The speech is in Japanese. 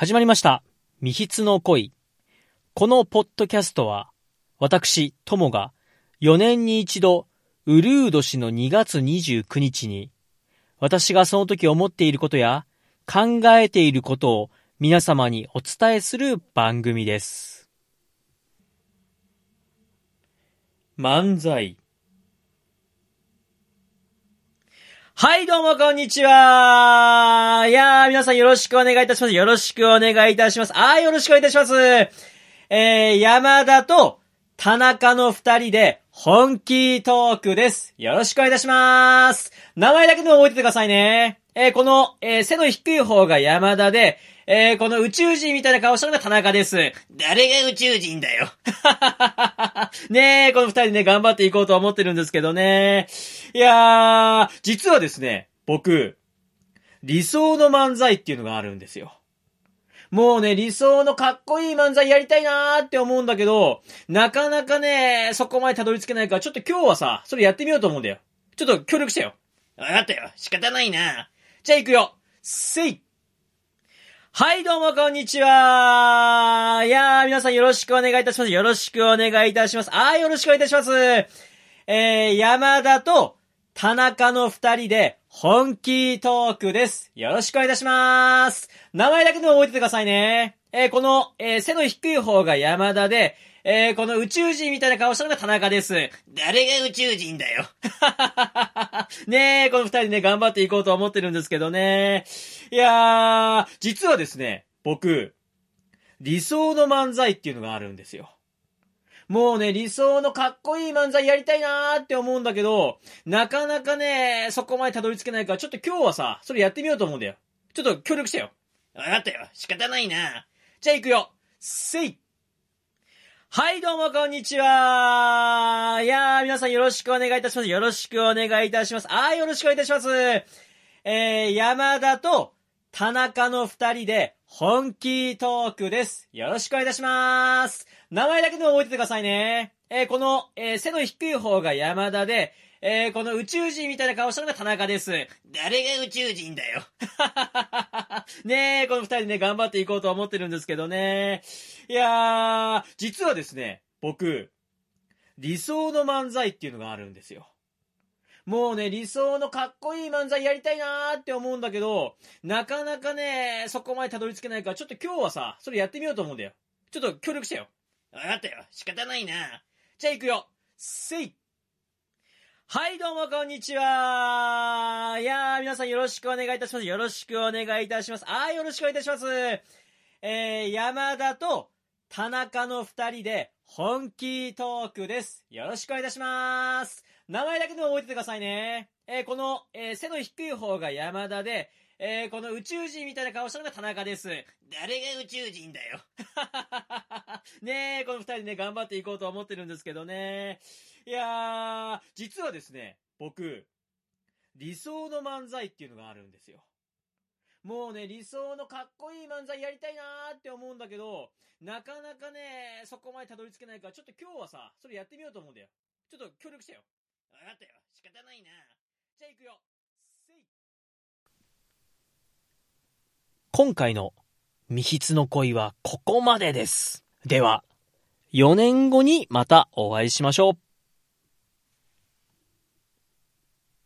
始まりました。未必の恋。このポッドキャストは、私、ともが4年に一度、うるう年の2月29日に、私がその時思っていることや考えていることを皆様にお伝えする番組です。漫才。はい、どうも、こんにちは。いやー、皆さんよろしくお願いいたします。よろしくお願いいたします。よろしくお願いいたします。山田と田中の二人で、本気トークです。よろしくお願いいたします。名前だけでも覚えててくださいね。この、背の低い方が山田で、この宇宙人みたいな顔したのが田中です。誰が宇宙人だよ。ねえ、この二人でね、頑張っていこうと思ってるんですけどね。いやー、実はですね、僕、理想の漫才っていうのがあるんですよ。もうね、理想のかっこいい漫才やりたいなーって思うんだけど、なかなかね、そこまでたどり着けないから、ちょっと今日はさ、それやってみようと思うんだよ。ちょっと協力してよ。わかったよ。仕方ないな。じゃあ行くよ。せい。はい、どうも、こんにちは。いやー、皆さんよろしくお願いいたします。よろしくお願いいたします。よろしくお願いいたします。山田と田中の二人で本気トークです。よろしくお願いいたします。名前だけでも覚えててくださいね。この、背の低い方が山田で、この宇宙人みたいな顔したのが田中です。誰が宇宙人だよ。ねえ、この二人でね、頑張っていこうと思ってるんですけどね。いやー、実はですね、僕、理想の漫才っていうのがあるんですよ。もうね、理想のかっこいい漫才やりたいなーって思うんだけど、なかなかね、そこまでたどり着けないから、ちょっと今日はさ、それやってみようと思うんだよ。ちょっと協力してよ。わかったよ。仕方ないな。じゃあ行くよ。せい。はい、どうも、こんにちは。いやー、皆さんよろしくお願いいたします。よろしくお願いいたします。よろしくお願いいたします。山田と田中の二人で本気トークです。よろしくお願いいたします。名前だけでも覚えててくださいね。この、背の低い方が山田で、この宇宙人みたいな顔したのが田中です。誰が宇宙人だよ。ねえ、この二人でね、頑張っていこうと思ってるんですけどね。いやー、実はですね、僕、理想の漫才っていうのがあるんですよ。もうね、理想のかっこいい漫才やりたいなーって思うんだけど、なかなかね、そこまでたどり着けないから、ちょっと今日はさ、それやってみようと思うんだよ。ちょっと協力してよ。わかったよ。仕方ないな。じゃあ行くよ。せい。はい、どうも、こんにちは。いやー、皆さんよろしくお願いいたします。よろしくお願いいたします。よろしくお願いいたします。山田と田中の二人で本気トークです。よろしくお願いいたします。名前だけでも覚えててくださいね。この、背の低い方が山田で、この宇宙人みたいな顔したのが田中です。誰が宇宙人だよ。ねえ、この二人でね、頑張っていこうと思ってるんですけどね。いやー、実はですね、僕、理想の漫才っていうのがあるんですよ。もうね、理想のかっこいい漫才やりたいなーって思うんだけど、なかなかね、そこまでたどり着けないから、ちょっと今日はさ、それやってみようと思うんだよ。ちょっと協力してよ。わかったよ。仕方ないな。じゃあ行くよ。せい。今回の未必の恋はここまでです。では、4年後にまたお会いしましょう。